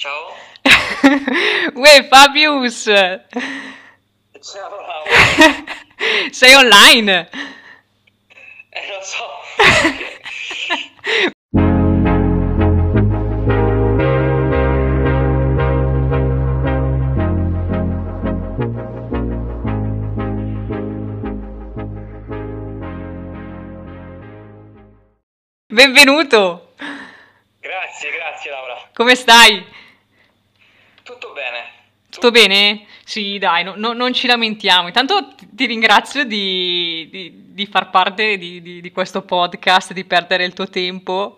Ciao. Uè, Fabius. Ciao, Laura. Sei online? Lo so. Benvenuto. Grazie, grazie Laura. Come stai? Tutto bene. Tutto bene? Sì, dai, non ci lamentiamo. Intanto ti ringrazio di far parte di questo podcast, di perdere il tuo tempo.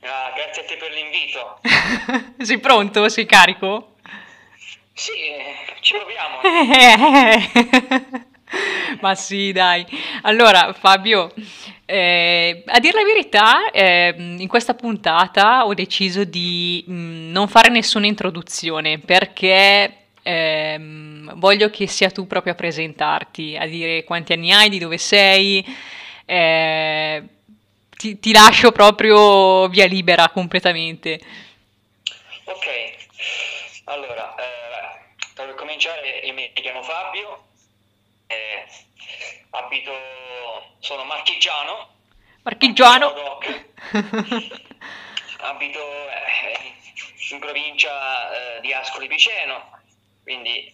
Ah, grazie a te per l'invito. Sei pronto? Sei carico? Sì, ci proviamo. Ma sì, dai. Allora, Fabio, a dire la verità, in questa puntata ho deciso di non fare nessuna introduzione perché voglio che sia tu proprio a presentarti, a dire quanti anni hai, di dove sei, ti lascio proprio via libera completamente. Ok, allora, per cominciare mi chiamo Fabio, sono marchigiano. Marchigiano? Abito in provincia di Ascoli Piceno, quindi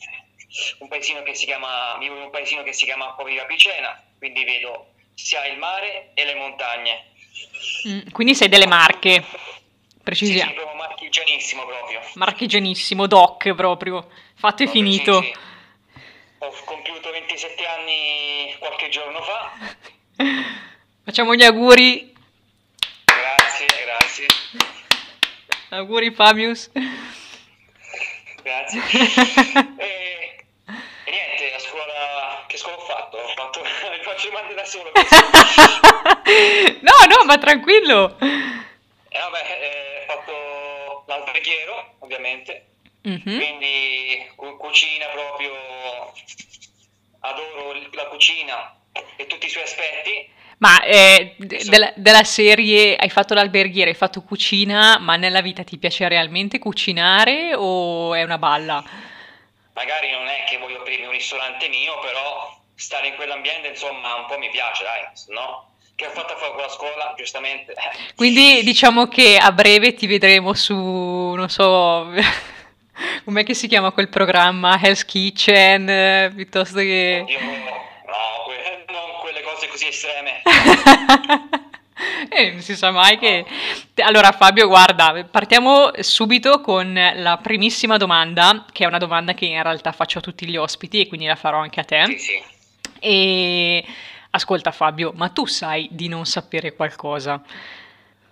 vivo in un paesino che si chiama Acquaviva Picena, quindi vedo sia il mare e le montagne. Quindi sei delle Marche, precisiamo. Sì, proprio marchigianissimo proprio. Marchigianissimo, doc proprio, fatto e finito. Sì, sì. Ho compiuto 27 anni qualche giorno fa. Facciamo gli auguri. Grazie, grazie. Auguri Fabius. Grazie. E niente, a scuola, che scuola ho fatto? Mi faccio male da solo. No, ma tranquillo. Ho fatto l'alberghiero, ovviamente. Mm-hmm. Quindi cucina proprio, adoro la cucina e tutti i suoi aspetti. Ma della serie hai fatto l'alberghiere, hai fatto cucina, ma nella vita ti piace realmente cucinare o è una balla? Magari non è che voglio aprirmi un ristorante mio, però stare in quell'ambiente insomma un po' mi piace, dai, no? Che ho fatto fuori con la scuola, giustamente. Quindi diciamo che a breve ti vedremo su, non so... Com'è che si chiama quel programma? Hell's Kitchen, piuttosto che... Oddio, non quelle cose così estreme. Non si sa mai che... Allora Fabio, guarda, partiamo subito con la primissima domanda, che è una domanda che in realtà faccio a tutti gli ospiti e quindi la farò anche a te. Sì, sì. E ascolta Fabio, ma tu sai di non sapere qualcosa?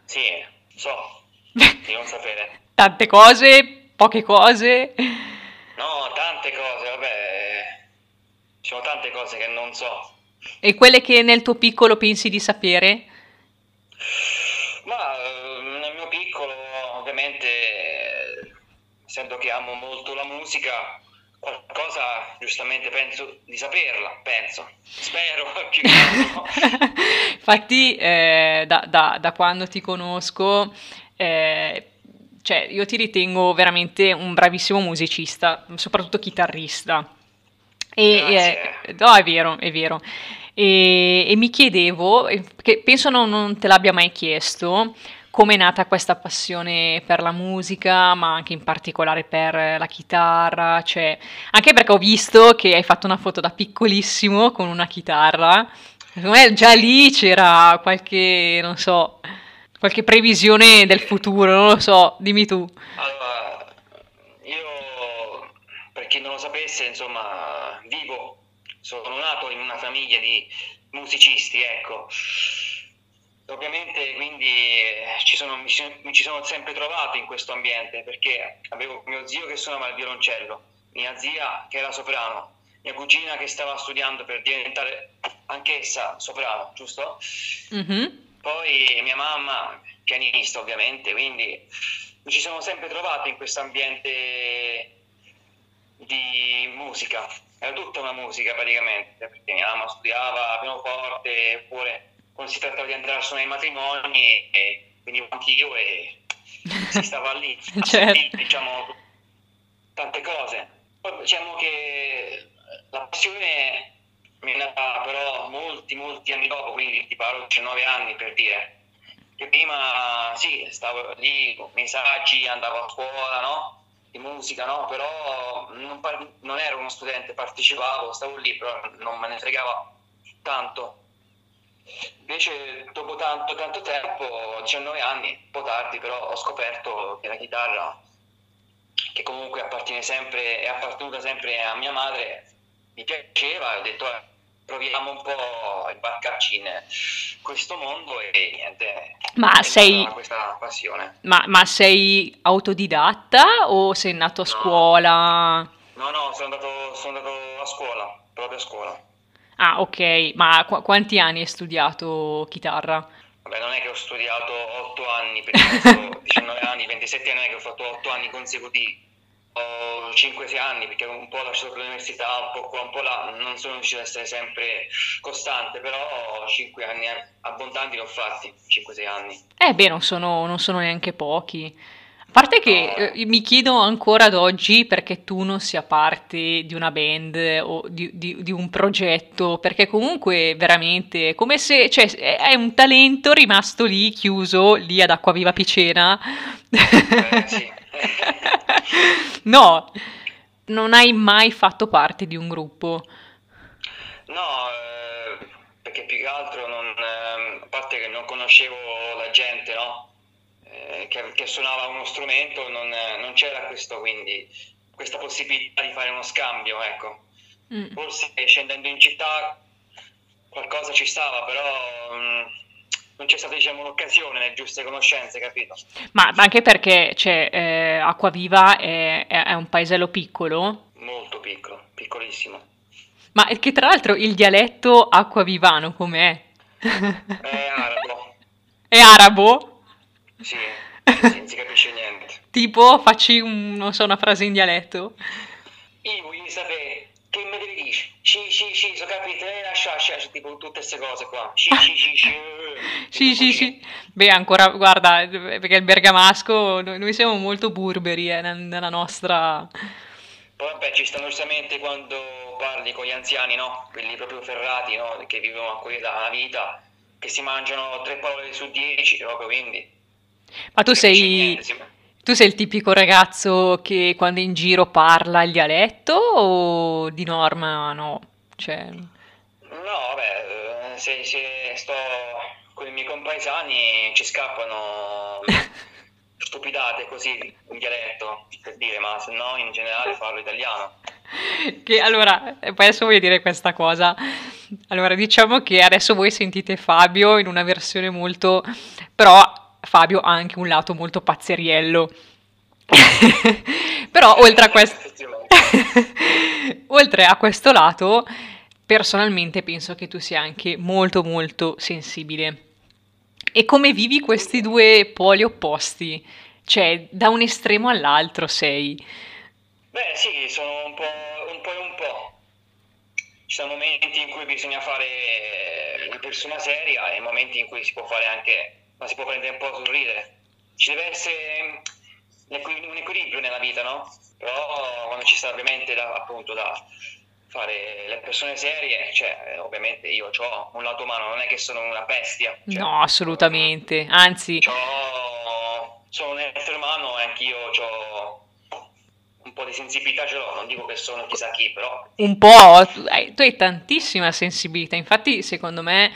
Sì, so di non sapere. Tante cose... Poche cose? No, tante cose, vabbè, ci sono tante cose che non so. E quelle che nel tuo piccolo pensi di sapere? Ma nel mio piccolo, ovviamente, essendo che amo molto la musica, qualcosa giustamente penso di saperla, penso, spero più che altro. Infatti, da quando ti conosco... Cioè, io ti ritengo veramente un bravissimo musicista, soprattutto chitarrista. No, è vero. E mi chiedevo, che penso non te l'abbia mai chiesto, come è nata questa passione per la musica, ma anche in particolare per la chitarra, cioè, anche perché ho visto che hai fatto una foto da piccolissimo con una chitarra. Secondo me già lì c'era qualche, non so... Qualche previsione del futuro, non lo so, dimmi tu. Allora, io, per chi non lo sapesse, insomma, sono nato in una famiglia di musicisti, ecco. Ovviamente, quindi, mi ci sono sempre trovato in questo ambiente, perché avevo mio zio che suonava il violoncello, mia zia che era soprano, mia cugina che stava studiando per diventare anch'essa soprano, giusto? Mhm. Poi mia mamma, pianista ovviamente, quindi mi ci sono sempre trovato in questo ambiente di musica. Era tutta una musica praticamente, perché mia mamma studiava pianoforte, oppure quando si trattava di andare a suonare i matrimoni, venivo anch'io e si stava lì a sentire, diciamo, tante cose. Poi diciamo che la passione mi è nata però molti anni dopo, quindi ti parlo 19 anni per dire, che prima sì, stavo lì con messaggi, andavo a scuola, no? Di musica, no? Però non ero uno studente, partecipavo, stavo lì, però non me ne fregava tanto. Invece dopo tanto tempo, 19 anni, un po' tardi, però ho scoperto che la chitarra, che comunque è appartenuta sempre a mia madre, mi piaceva, e ho detto proviamo un po' a imbarcarci in questo mondo, e niente, questa passione. Ma sei autodidatta o sei nato a scuola? No, sono andato a scuola, proprio a scuola. Ah, ok, ma quanti anni hai studiato chitarra? Vabbè, non è che ho studiato 8 anni, perché ho 19 anni, 27 anni, non è che ho fatto 8 anni consecutivi, ho 5-6 anni, perché un po' ho lasciato l'università, un po' qua, un po' là, non sono riuscito ad essere sempre costante, però 5 anni abbondanti li ho fatti, 5-6 anni. Beh, non sono neanche pochi. A parte che mi chiedo ancora ad oggi perché tu non sia parte di una band o di un progetto, perché comunque veramente come se, cioè, è un talento rimasto lì, chiuso, lì ad Acquaviva Picena. Sì. No, non hai mai fatto parte di un gruppo? No, perché più che altro a parte che non conoscevo la gente, no? Che suonava uno strumento, non c'era questo, quindi questa possibilità di fare uno scambio, ecco. Forse scendendo in città qualcosa ci stava, però non c'è stata, diciamo, l'occasione, le giuste conoscenze, capito? Ma anche perché, cioè, Acquaviva è un paesello piccolo? Molto piccolo, piccolissimo. Ma che tra l'altro il dialetto acquavivano com'è? È arabo. È arabo? Sì, non si capisce niente. Tipo, facci una frase in dialetto. Io voglio sapere che me devi dire. Sì, so capito, tipo tutte queste cose qua. Sì. Beh, ancora, guarda, perché il bergamasco, noi siamo molto burberi nella nostra... Poi vabbè, ci stanno giustamente quando parli con gli anziani, no? Quelli proprio ferrati, no? Che vivono a quella vita, che si mangiano 3 parole su 10, proprio, quindi... Ma tu sei il tipico ragazzo che quando è in giro parla il dialetto o di norma no? Cioè... No, vabbè, se sto con i miei compaesani ci scappano stupidate così in dialetto, per dire, ma se no in generale parlo italiano. Che allora, adesso voglio dire questa cosa. Allora, diciamo che adesso voi sentite Fabio in una versione molto... però... Fabio ha anche un lato molto pazzeriello, però oltre a questo lato, personalmente penso che tu sia anche molto molto sensibile. E come vivi questi due poli opposti? Cioè, da un estremo all'altro sei? Beh sì, sono un po'. Ci sono momenti in cui bisogna fare una persona seria e momenti in cui si può fare anche... ma si può prendere un po' a sorridere. Ci deve essere un equilibrio nella vita, no? Però quando ci sta ovviamente da fare le persone serie, cioè ovviamente io ho un lato umano, non è che sono una bestia. Cioè, no, assolutamente, anzi... sono un essere umano e anch'io ho un po' di sensibilità, ce l'ho, non dico che sono chissà chi, però... Un po', tu hai tantissima sensibilità, infatti secondo me...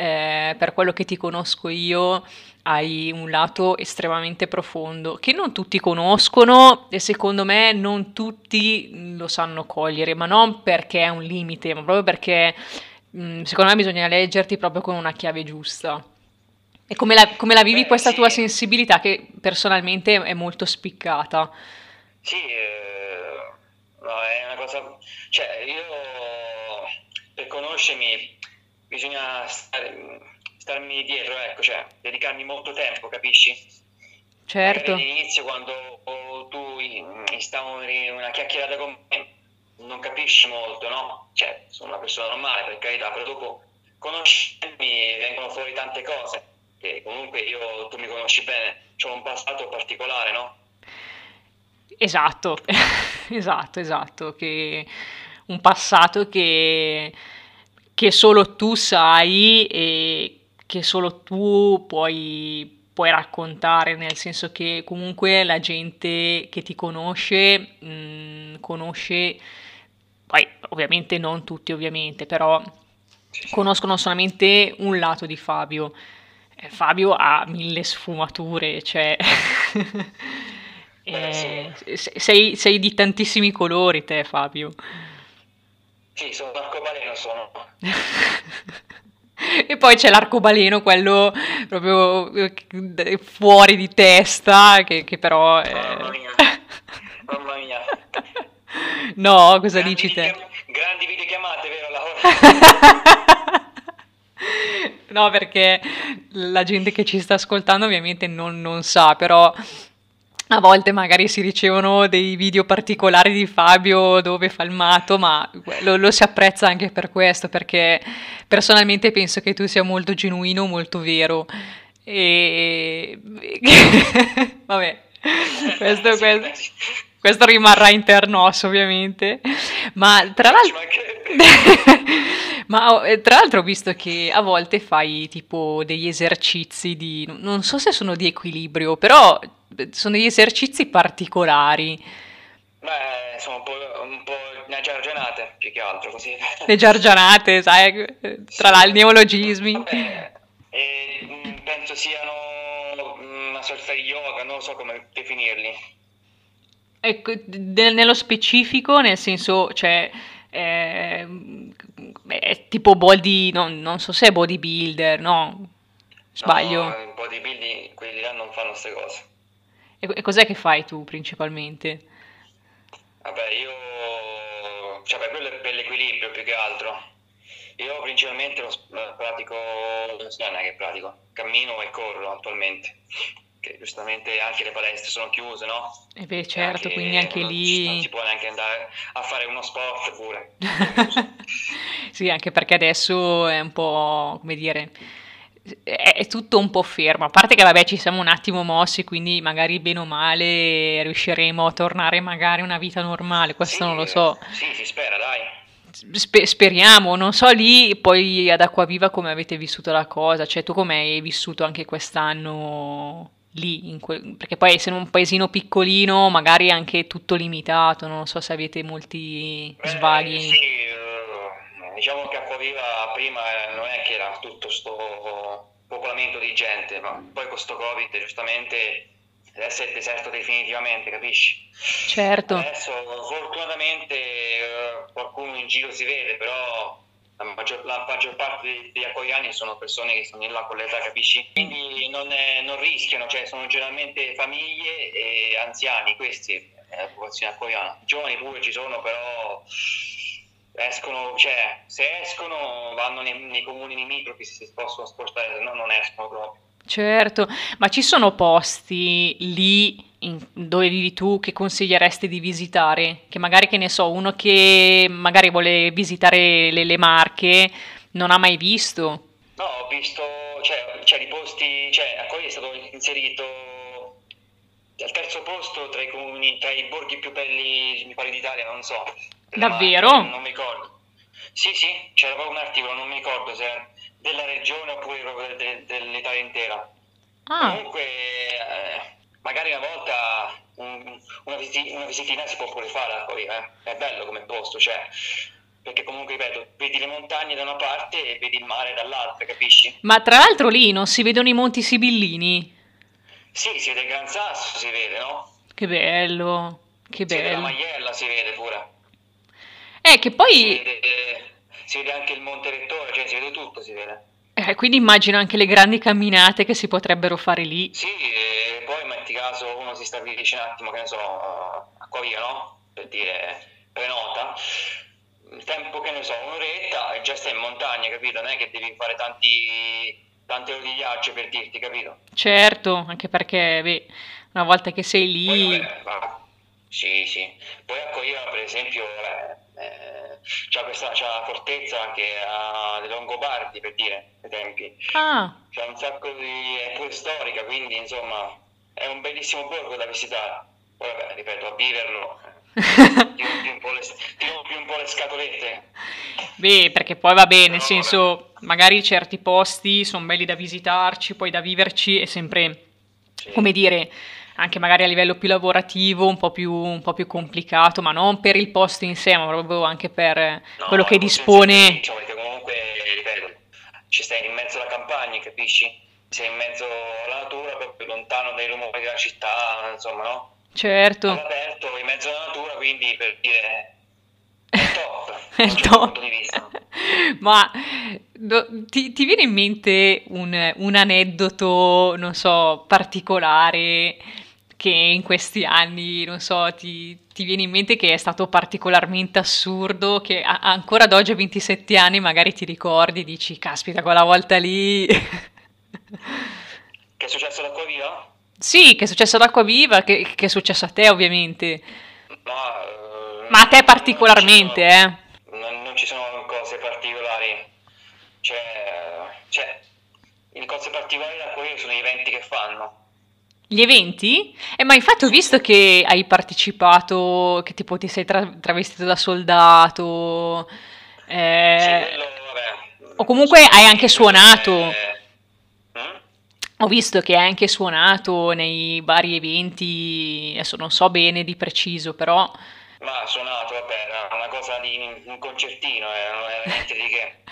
per quello che ti conosco io hai un lato estremamente profondo che non tutti conoscono e secondo me non tutti lo sanno cogliere, ma non perché è un limite, ma proprio perché secondo me bisogna leggerti proprio con una chiave giusta. E come la vivi questa tua sensibilità, che personalmente è molto spiccata? Sì, no, è una cosa, cioè io per conoscermi bisogna starmi dietro, ecco, cioè, dedicarmi molto tempo, capisci? Certo. All'inizio, quando tu instauri una chiacchierata con me, non capisci molto, no? Cioè, sono una persona normale, per carità, però dopo conoscermi vengono fuori tante cose, che comunque tu mi conosci bene, c'ho un passato particolare, no? Esatto, esatto, che un passato che solo tu sai e che solo tu puoi raccontare, nel senso che comunque la gente che ti conosce, conosce, poi ovviamente non tutti ovviamente, però conoscono solamente un lato di Fabio. Fabio ha mille sfumature, cioè sei di tantissimi colori te, Fabio. Sì, sono l'arcobaleno, sono. E poi c'è l'arcobaleno, quello proprio fuori di testa, che però... Mamma mia. No, cosa grandi dici te? Grandi videochiamate, vero Laura? No, perché la gente che ci sta ascoltando ovviamente non sa, però... A volte magari si ricevono dei video particolari di Fabio dove fa il matto, ma lo si apprezza anche per questo, perché personalmente penso che tu sia molto genuino, molto vero. E vabbè, questo rimarrà interno osso, ovviamente. Ma tra l'altro... Ma tra l'altro ho visto che a volte fai tipo degli esercizi di... non so se sono di equilibrio, però sono degli esercizi particolari. Beh, sono un po' le giargianate, più che altro, così. Le giargianate, sai, tra i neologismi. Vabbè, penso siano una sorta di yoga, non so come definirli. Ecco, nello specifico, nel senso, cioè... tipo body, no, non so se è bodybuilder, no? Sbaglio. No, bodybuilding, quelli là non fanno queste cose. E cos'è che fai tu principalmente? Vabbè, io... cioè, quello è per l'equilibrio più che altro. Io principalmente cammino e corro attualmente. Che giustamente anche le palestre sono chiuse, no? E beh, certo, anche, quindi anche lì... Non si può neanche andare a fare uno sport pure. Sì, anche perché adesso è un po', come dire, è tutto un po' fermo. A parte che, vabbè, ci siamo un attimo mossi, quindi magari bene o male riusciremo a tornare magari a una vita normale, questo sì, non lo so. Sì, si spera, dai. Speriamo, non so lì poi ad Acquaviva come avete vissuto la cosa, cioè tu come hai vissuto anche quest'anno lì, perché poi essendo un paesino piccolino magari anche tutto limitato, non so se avete molti svaghi. Sì, diciamo che Acquaviva prima non è che era tutto sto popolamento di gente, ma poi con sto Covid giustamente adesso è deserto definitivamente, capisci? Certo. Adesso fortunatamente qualcuno in giro si vede, però la maggior parte degli accogliani sono persone che sono in là con l'età, capisci? Quindi non rischiano, cioè sono generalmente famiglie e anziani, questi è la popolazione accogliana. Giovani pure ci sono, però escono, cioè se escono vanno nei comuni limitrofi, si possono spostare, se no non escono proprio. Certo, ma ci sono posti lì dove vivi tu che consiglieresti di visitare? Che magari, che ne so, uno che magari vuole visitare le Marche non ha mai visto? No, ho visto, cioè di posti, cioè a Coio è stato inserito al terzo posto tra i borghi più belli, mi pare, d'Italia, non so. Davvero? Non mi ricordo. Sì, c'era proprio un articolo, non mi ricordo se era della regione oppure proprio dell'Italia intera. Ah. Comunque magari una volta una visitina si può pure fare, poi è bello come posto, cioè, perché comunque ripeto, vedi le montagne da una parte e vedi il mare dall'altra, capisci? Ma tra l'altro lì non si vedono i Monti Sibillini? Sì, si vede il Gran Sasso, si vede, no? Che bello, che bello. Si vede la Maiella, si vede pure. Che poi... Si vede anche il Monte Rettore, cioè si vede tutto, si vede. Quindi immagino anche le grandi camminate che si potrebbero fare lì. Sì, e poi in metti caso uno si stabilisce un attimo, che ne so, a Coio, no? Per dire, prenota. Il tempo, che ne so, un'oretta e già stai in montagna, capito? Non è che devi fare tante ore di viaggio per dirti, capito? Certo, anche perché, beh, una volta che sei lì... Poi, sì. Poi a Coio, per esempio... C'è la fortezza anche a De Longobardi, per dire, ai tempi. Ah. C'è un sacco di... è pure storica, quindi insomma è un bellissimo borgo da visitare. Poi, vabbè, ripeto, a viverlo tiro più un po' le scatolette. Beh, perché poi va bene, nel senso, magari certi posti sono belli da visitarci, poi da viverci è sempre, sì, come dire, anche magari a livello più lavorativo, un po' più complicato, ma non per il posto in sé, ma proprio anche per quello che dispone. Diciamo, perché comunque, ripeto, ci stai in mezzo alla campagna, capisci? Sei in mezzo alla natura, proprio lontano dai rumori della città, insomma, no? Certo. All'aperto, in mezzo alla natura, quindi per dire è top, è top. Da un punto di vista. Ma ti viene in mente un aneddoto, non so, particolare, che in questi anni, non so, ti viene in mente, che è stato particolarmente assurdo, che ancora ad oggi a 27 anni magari ti ricordi e dici, caspita, quella volta lì... Che è successo ad Acquaviva? Sì, che è successo ad Acquaviva, che è successo a te ovviamente. Ma a te particolarmente, non ci sono cose particolari, cioè le cose particolari da Coio sono gli eventi che fanno. Gli eventi? Ma infatti ho visto che hai partecipato, che tipo ti sei travestito da soldato, sì, quello, vabbè. O comunque hai anche suonato, ho visto che hai anche suonato nei vari eventi, adesso non so bene di preciso però... Ma suonato, vabbè, era una cosa di un concertino, non era niente di che...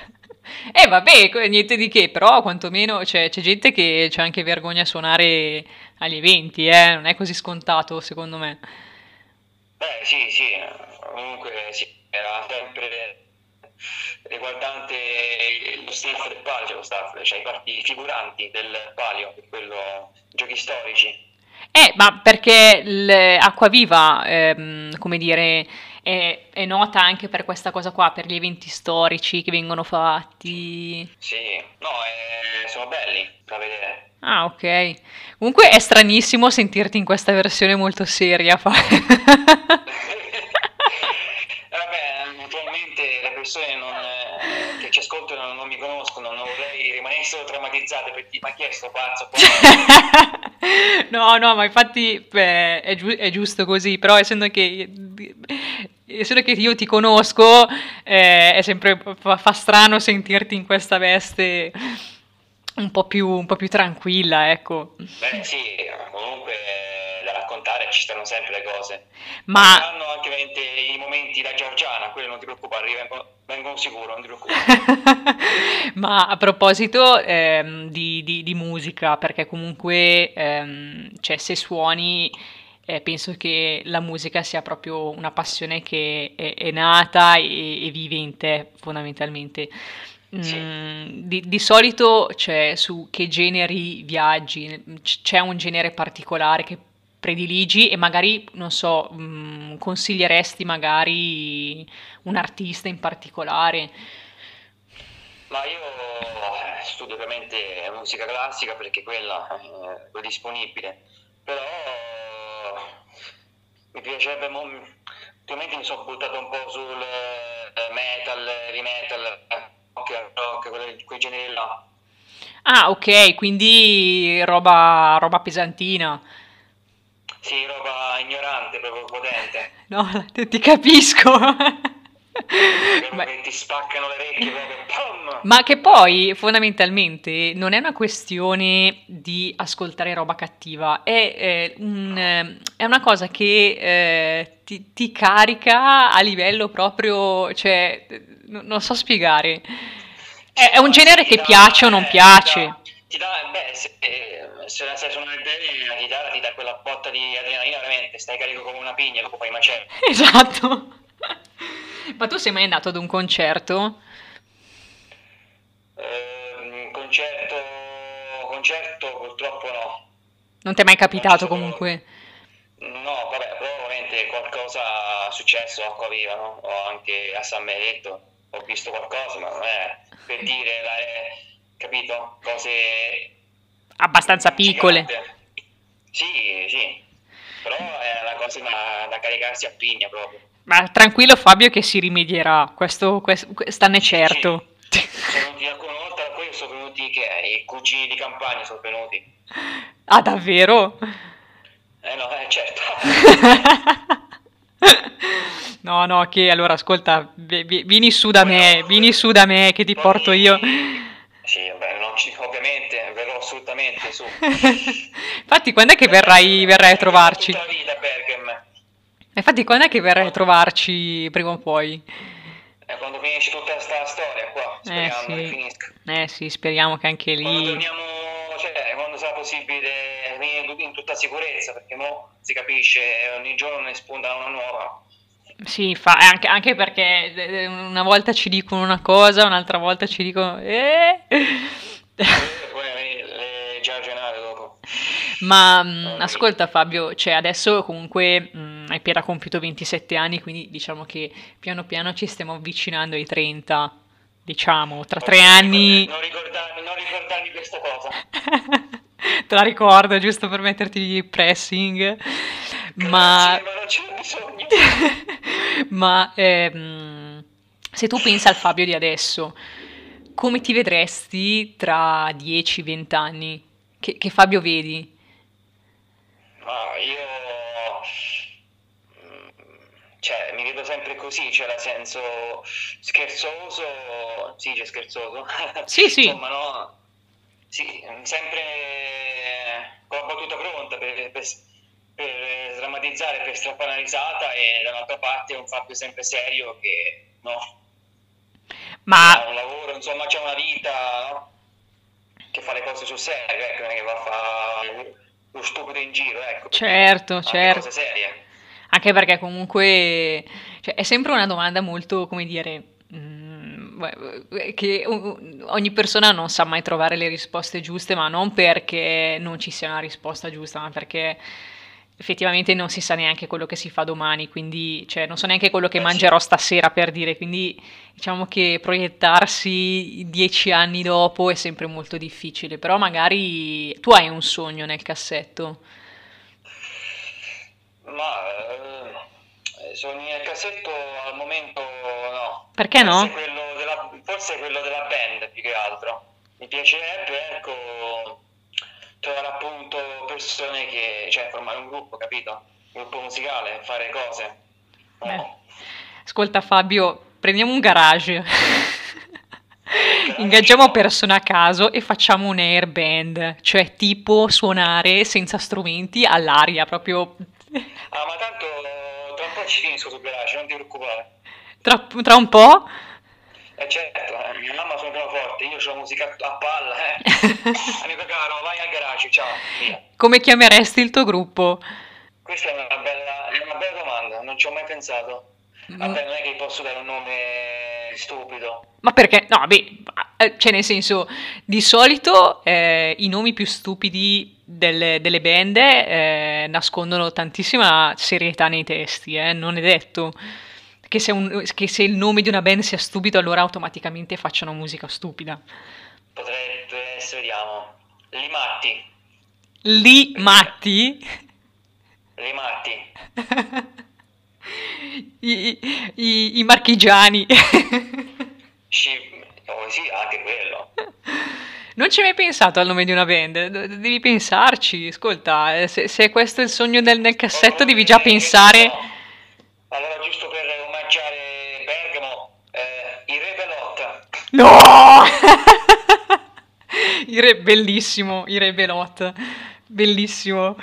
vabbè, niente di che, però quantomeno c'è gente che c'è anche vergogna a suonare agli eventi, non è così scontato secondo me. Beh, sì, comunque sì, era sempre riguardante lo staff del palio, cioè i figuranti del palio, quello, giochi storici. Ma perché l'Acquaviva, come dire... È nota anche per questa cosa qua, per gli eventi storici che vengono fatti. Sì, no, sono belli da vedere. Ah, ok. Comunque è stranissimo sentirti in questa versione molto seria. Vabbè, naturalmente le persone che ci ascoltano non mi conoscono, non vorrei rimanessero traumatizzate, perché mi ha chiesto pazzo. No, ma infatti è giusto così, però essendo che io ti conosco, è sempre fa strano sentirti in questa veste un po' più tranquilla, ecco. Beh sì, comunque da raccontare ci stanno sempre le cose, ma hanno anche i momenti da giorgiana, quello non ti preoccupare, vengono sicuro, non ti preoccupare. Ma a proposito di musica, perché comunque se suoni, penso che la musica sia proprio una passione che è nata e vive in te fondamentalmente. Sì. Di solito, su che generi viaggi? C'è un genere particolare che prediligi e magari, non so, consiglieresti magari un artista in particolare? Ma io studio ovviamente musica classica, perché quella è disponibile, però mi piacerebbe, ultimamente mi sono buttato un po' sul metal, heavy metal, rock, quei generi là. Ah, ok, quindi roba pesantina. Sì, roba ignorante, proprio potente. No, ti capisco. Che ti spaccano le orecchie proprio. Ma che poi fondamentalmente non è una questione di ascoltare roba cattiva, è una cosa che ti carica a livello proprio, non so spiegare. È un genere che piace o non piace. Se la sai suonare bene la chitarra ti dà quella botta di adrenalina, veramente stai carico come una pigna, dopo fai macello. Esatto. Ma tu sei mai andato ad un concerto? Concerto purtroppo no. Non ti è mai capitato comunque? No, vabbè, probabilmente qualcosa è successo a Acquaviva, no? O anche a San Benedetto, ho visto qualcosa, ma non è per dire, capito? Cose... abbastanza piccole. Sì, però è una cosa da caricarsi a pigna proprio. Ma tranquillo Fabio che si rimedierà, stanne certo. Sì. Sono venuti alcune volte da quello, sono venuti i cugini di campagna sono venuti. Ah, davvero? No, certo. No, no, che allora ascolta, vieni su da me, vieni su da me che ti porto io. Sì, beh, non ci, ovviamente, verrò assolutamente su. Infatti, quando è che verrai a trovarci? Tutta la vita, Berghem. Infatti, quando è che verrai a trovarci prima o poi? Quando finisce tutta questa storia qua, speriamo sì. Che finisca. Sì, speriamo che anche lì... Quando torniamo, cioè, quando sarà possibile in tutta sicurezza, perché mo si capisce, ogni giorno ne spunta una nuova. Sì, anche perché una volta ci dicono una cosa, un'altra volta ci dicono... Poi le giargenate dopo. Ma ascolta Fabio, cioè adesso comunque hai appena compiuto 27 anni, quindi diciamo che piano piano ci stiamo avvicinando ai 30, diciamo, tra 3 anni... Non ricordarmi questa cosa. Te la ricordo, giusto per metterti di pressing, ma non c'è bisogno. Ma se tu pensi al Fabio di adesso, come ti vedresti tra 10-20 anni? Che Fabio vedi? Ma io, cioè, mi vedo sempre così, cioè nel senso scherzoso, sì, c'è scherzoso. Sì, sì. Insomma, no? Sì, sempre con la battuta pronta per sdrammatizzare, per strappare una risata, e dall'altra parte un Fabio sempre serio che no. Ma ha un lavoro, insomma, c'è una vita, no? Che fa le cose sul serio, ecco, non è che va a fare lo stupido in giro, ecco. Certo, certo. Cose serie. Anche perché comunque, cioè, è sempre una domanda molto, come dire, che ogni persona non sa mai trovare le risposte giuste, ma non perché non ci sia una risposta giusta, ma perché effettivamente non si sa neanche quello che si fa domani, quindi cioè, non so neanche quello che mangerò stasera, per dire, quindi diciamo che proiettarsi 10 anni dopo è sempre molto difficile, però magari tu hai un sogno nel cassetto. Ma sogni nel cassetto al momento no. Perché no? Forse quello della band più che altro, mi piacerebbe, ecco, trovare appunto persone che, cioè, formare un gruppo, capito? Un gruppo musicale, fare cose. No. Ascolta Fabio, prendiamo un garage, ingaggiamo persone a caso e facciamo un air band, cioè tipo suonare senza strumenti all'aria, proprio. Ah, ma tanto tra un po' ci finisco sul garage, non ti preoccupare. Tra un po'? Certo, mia mamma suona forte, io ho musica a palla, Amico caro, vai al garage, ciao. Via. Come chiameresti il tuo gruppo? Questa è una bella domanda, non ci ho mai pensato. Vabbè, non è che posso dare un nome stupido. Ma perché? No, beh, cioè nel senso, di solito i nomi più stupidi delle band nascondono tantissima serietà nei testi, non è detto. Che se il nome di una band sia stupido, allora automaticamente facciano musica stupida. Potrebbe essere, vediamo, Li Matti. I marchigiani. Sì, anche quello. Non ci hai mai pensato al nome di una band? Devi pensarci, ascolta, se questo è il sogno nel cassetto, devi già pensare... No. Allora, giusto per omaggiare Bergamo, il Re Belot. No! il Re Belot. Bellissimo.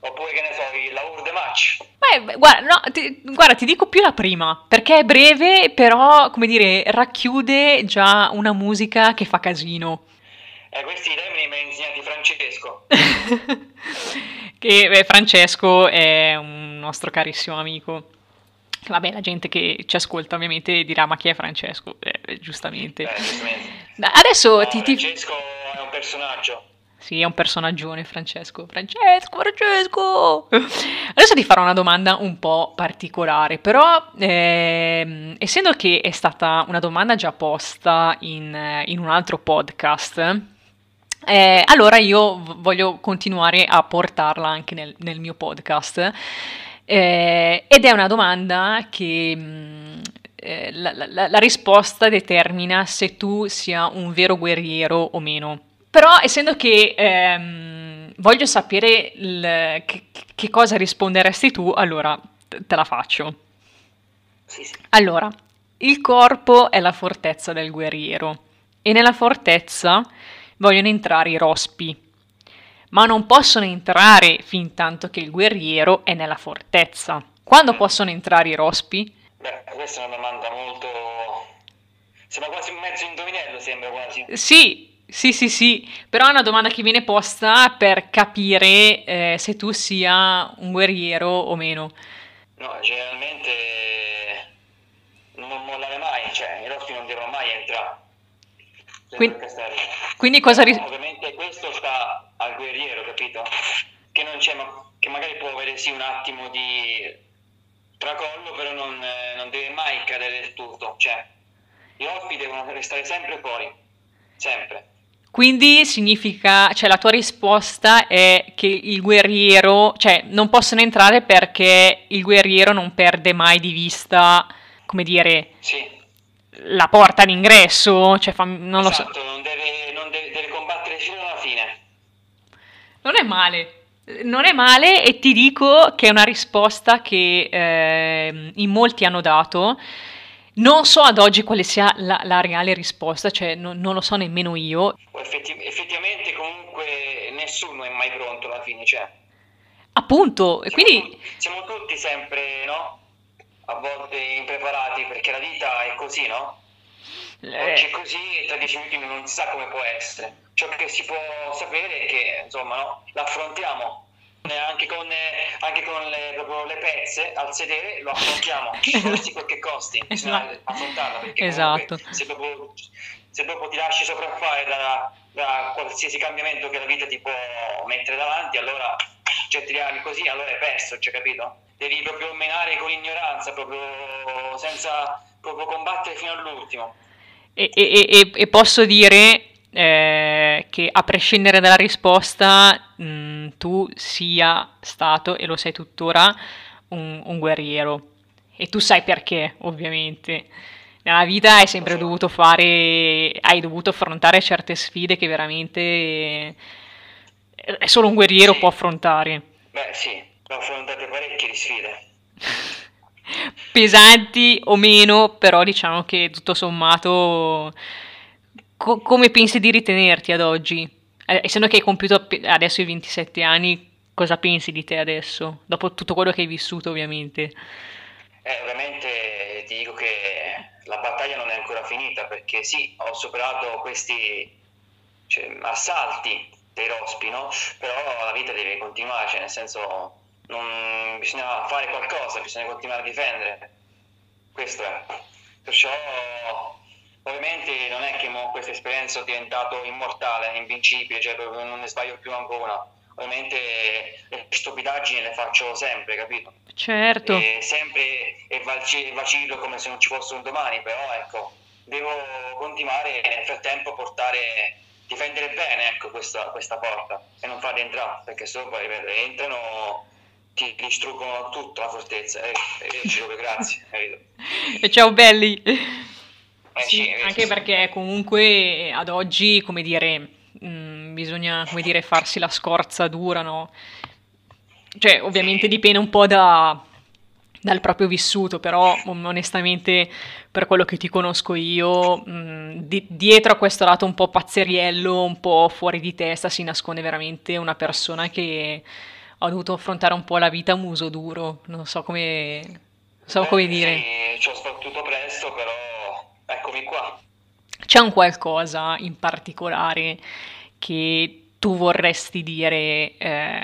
Oppure, che ne so, la Urde Match. Beh, guarda, no, ti dico più la prima, perché è breve, però, come dire, racchiude già una musica che fa casino. Questi termini me li ha insegnati Francesco. Francesco è un nostro carissimo amico. Vabbè, la gente che ci ascolta ovviamente dirà: ma chi è Francesco? Giustamente. Adesso no, Francesco è un personaggio. Sì, è un personaggione, Francesco. Adesso ti farò una domanda un po' particolare, però essendo che è stata una domanda già posta in un altro podcast, allora io voglio continuare a portarla anche nel mio podcast. Ed è una domanda che la risposta determina se tu sia un vero guerriero o meno. Però essendo che voglio sapere che cosa risponderesti tu, allora te la faccio. Sì, sì. Allora, il corpo è la fortezza del guerriero e nella fortezza vogliono entrare i rospi, ma non possono entrare fin tanto che il guerriero è nella fortezza. Quando possono entrare i rospi? Beh, questa è una domanda molto... sembra quasi un mezzo indovinello, sembra quasi. Sì, però è una domanda che viene posta per capire se tu sia un guerriero o meno. No, generalmente non mollare mai, cioè i rospi non devono mai entrare. Quindi cosa ovviamente questo sta al guerriero, capito? Che non c'è, che magari può avere sì un attimo di tracollo, però non deve mai cadere del tutto, cioè i rospi devono restare sempre fuori, sempre. Quindi significa, cioè la tua risposta è che il guerriero, cioè non possono entrare perché il guerriero non perde mai di vista, come dire, sì, la porta d'ingresso, cioè non esatto, lo so. Non deve combattere fino alla fine. Non è male e ti dico che è una risposta che in molti hanno dato. Non so ad oggi quale sia la reale risposta, cioè non lo so nemmeno io. Effettivamente comunque nessuno è mai pronto alla fine, cioè. Appunto, e quindi... siamo tutti sempre, no? A volte impreparati, perché la vita è così, no? Oggi è così e tra 10 minuti non si sa come può essere. Ciò che si può sapere è che, insomma, no? L'affrontiamo. Anche con le pezze al sedere lo affrontiamo, costi quel che costi, bisogna affrontarla, perché esatto, se dopo ti lasci sopraffare da qualsiasi cambiamento che la vita ti può mettere davanti, allora, cioè, tirarli così, allora è perso, cioè, capito? Devi proprio menare con ignoranza, proprio senza proprio combattere fino all'ultimo. E posso dire... che a prescindere dalla risposta tu sia stato e lo sei tuttora un guerriero, e tu sai perché. Ovviamente nella vita hai sempre dovuto fare, hai dovuto affrontare certe sfide che veramente solo un guerriero può affrontare. Beh sì, ho affrontato parecchie sfide pesanti o meno, però diciamo che tutto sommato... Come pensi di ritenerti ad oggi? Essendo che hai compiuto adesso i 27 anni, cosa pensi di te adesso? Dopo tutto quello che hai vissuto, ovviamente. Ovviamente ti dico che la battaglia non è ancora finita, perché sì, ho superato questi, cioè, assalti dei rospi, no? Però la vita deve continuare, cioè, nel senso, non bisogna fare qualcosa, bisogna continuare a difendere. Questo è. Perciò... Ovviamente non è che questa esperienza è diventato immortale, invincibile, cioè non ne sbaglio più ancora. Ovviamente le stupidaggini le faccio sempre, capito? Certo. E sempre vacillo come se non ci fosse un domani, però ecco, devo continuare nel frattempo a difendere bene, ecco, questa porta e non farla entrare, perché se poi entrano... ti distruggono tutta la fortezza. Grazie, capito? E ciao belli! Sì, anche perché comunque ad oggi, come dire, bisogna, come dire, farsi la scorza dura, no? Cioè ovviamente dipende un po' dal proprio vissuto, però onestamente per quello che ti conosco io, dietro a questo lato un po' pazzeriello, un po' fuori di testa, si nasconde veramente una persona che ha dovuto affrontare un po' la vita a muso duro, non so come dire. Sì, ci ho sbattuto presto, però... Eccomi qua. C'è un qualcosa in particolare che tu vorresti dire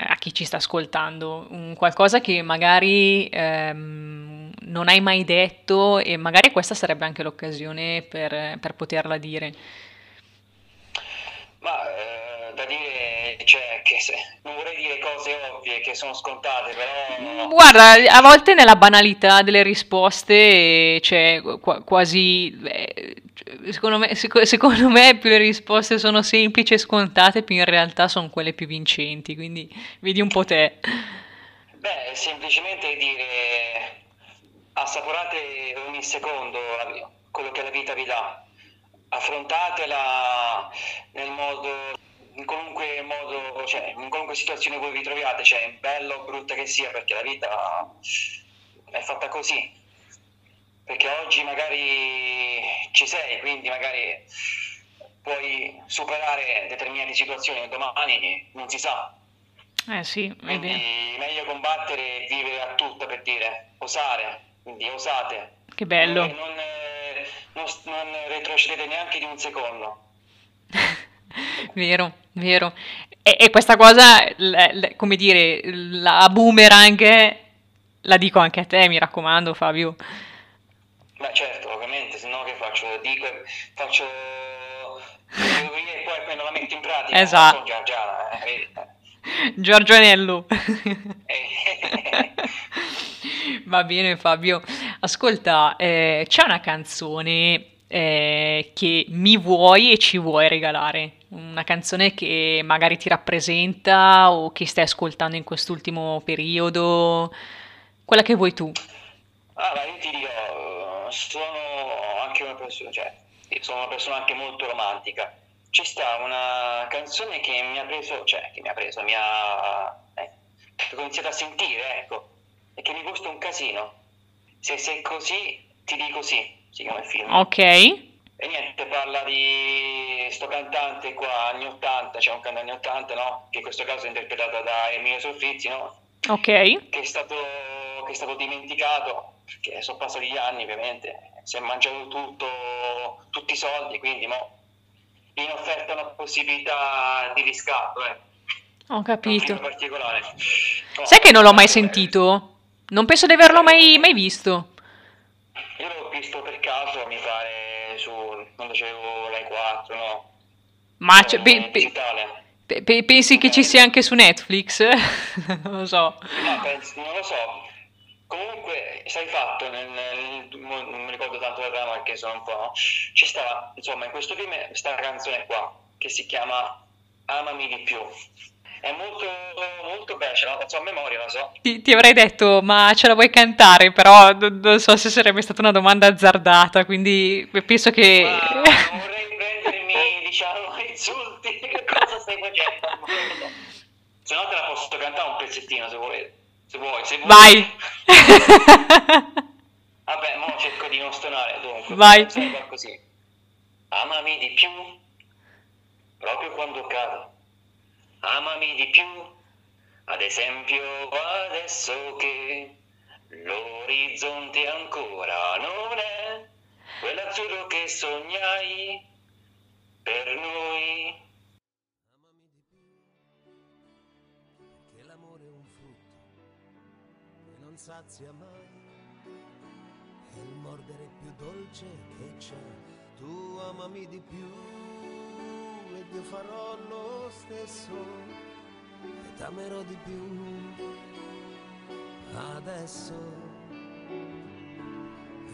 a chi ci sta ascoltando? Un qualcosa che magari non hai mai detto, e magari questa sarebbe anche l'occasione per poterla dire. Ma da dire, cioè, che non vorrei dire cose ovvie che sono scontate, però... Guarda, a volte nella banalità delle risposte c'è quasi... Secondo me più le risposte sono semplici e scontate, più in realtà sono quelle più vincenti, quindi vedi un po' te. Beh, semplicemente dire assaporate ogni secondo quello che la vita vi dà, affrontatela nel modo... in qualunque modo, cioè in qualunque situazione voi vi troviate, cioè bella o brutta che sia, perché la vita è fatta così, perché oggi magari ci sei, quindi magari puoi superare determinate situazioni, domani non si sa. Sì, quindi è meglio combattere e vivere a tutta, per dire, osare, quindi osate. Che bello. Non retrocedete neanche di un secondo. Vero, vero. E questa cosa, come dire, la boomerang, la dico anche a te, mi raccomando, Fabio. Beh, certo, ovviamente, se no che faccio? Dico, faccio e poi non la metto in pratica. Esatto. Giorgianello. Va bene, Fabio. Ascolta, c'è una canzone che mi vuoi e ci vuoi regalare? Una canzone che magari ti rappresenta o che stai ascoltando in quest'ultimo periodo? Quella che vuoi tu. Allora, io ti dico, sono anche una persona, cioè, sono una persona anche molto romantica. Ci sta una canzone che mi ha preso, che ho iniziato a sentire, ecco, e che mi gusta un casino. Se sei così, ti dico sì, si chiama il film. Ok. E niente, parla di sto cantante qua, anni 80, c'è un cantante anni 80, no? Che in questo caso è interpretato da Emilio Soffizi, no? Ok. Che è stato dimenticato, che sono passati gli anni ovviamente, si è mangiato tutto, tutti i soldi, quindi mo in offerta una possibilità di riscatto, Ho capito. In particolare. No, sai che non l'ho mai sentito? Non penso di averlo mai visto. Io l'ho visto per caso, mi pare, quando c'avevo Rai 4, no? Ma pensi che ci sia anche su Netflix? Non lo so. No, non lo so. Comunque, sai fatto, non mi ricordo tanto la trama perché sono un po', no? Ci stava, insomma, in questo film sta canzone qua, che si chiama Amami di più. È molto, molto bella, ce la faccio a memoria, la so. Ti avrei detto, ma ce la vuoi cantare, però non so se sarebbe stata una domanda azzardata, quindi penso che... Ma non vorrei prendermi, diciamo, insulti, che cosa stai facendo? Se no te la posso cantare un pezzettino, se volete. Se vuoi. Vai! Vabbè, mo cerco di non stonare, dunque. Vai! Così. Amami di più, proprio quando cado. Amami di più, ad esempio adesso che l'orizzonte ancora non è quell'azzurro che sognai per noi. Sazia mai, è il mordere più dolce che c'è, tu amami di più ed io farò lo stesso, e t'amerò di più, adesso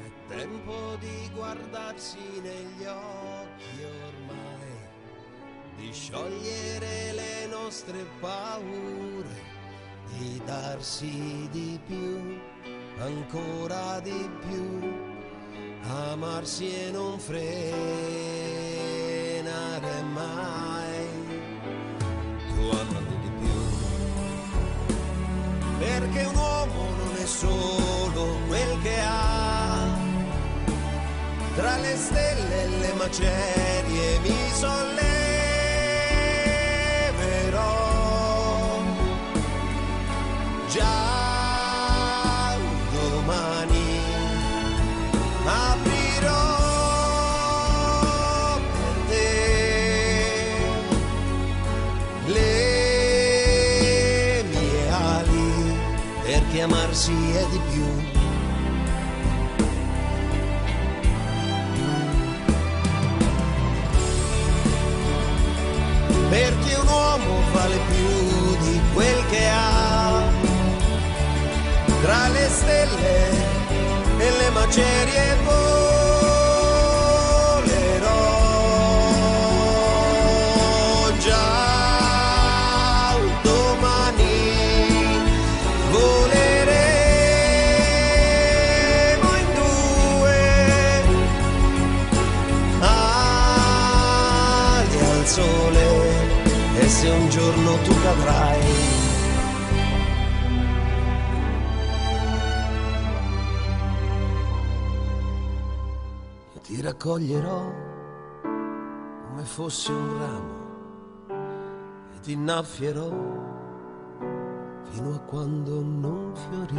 è tempo di guardarsi negli occhi ormai, di sciogliere le nostre paure, di darsi di più, ancora di più, amarsi e non frenare mai. Tu amami di più, perché un uomo non è solo quel che ha, tra le stelle e le macerie mi solleverò. Già domani aprirò per te le mie ali, perché amarsi è di più. Perché un uomo vale più di quel che ha, tra le stelle e le macerie volerò, già domani voleremo in due, ali al sole giorno tu cadrai. Ti raccoglierò come fossi un ramo e ti innaffierò fino a quando non fiorirà.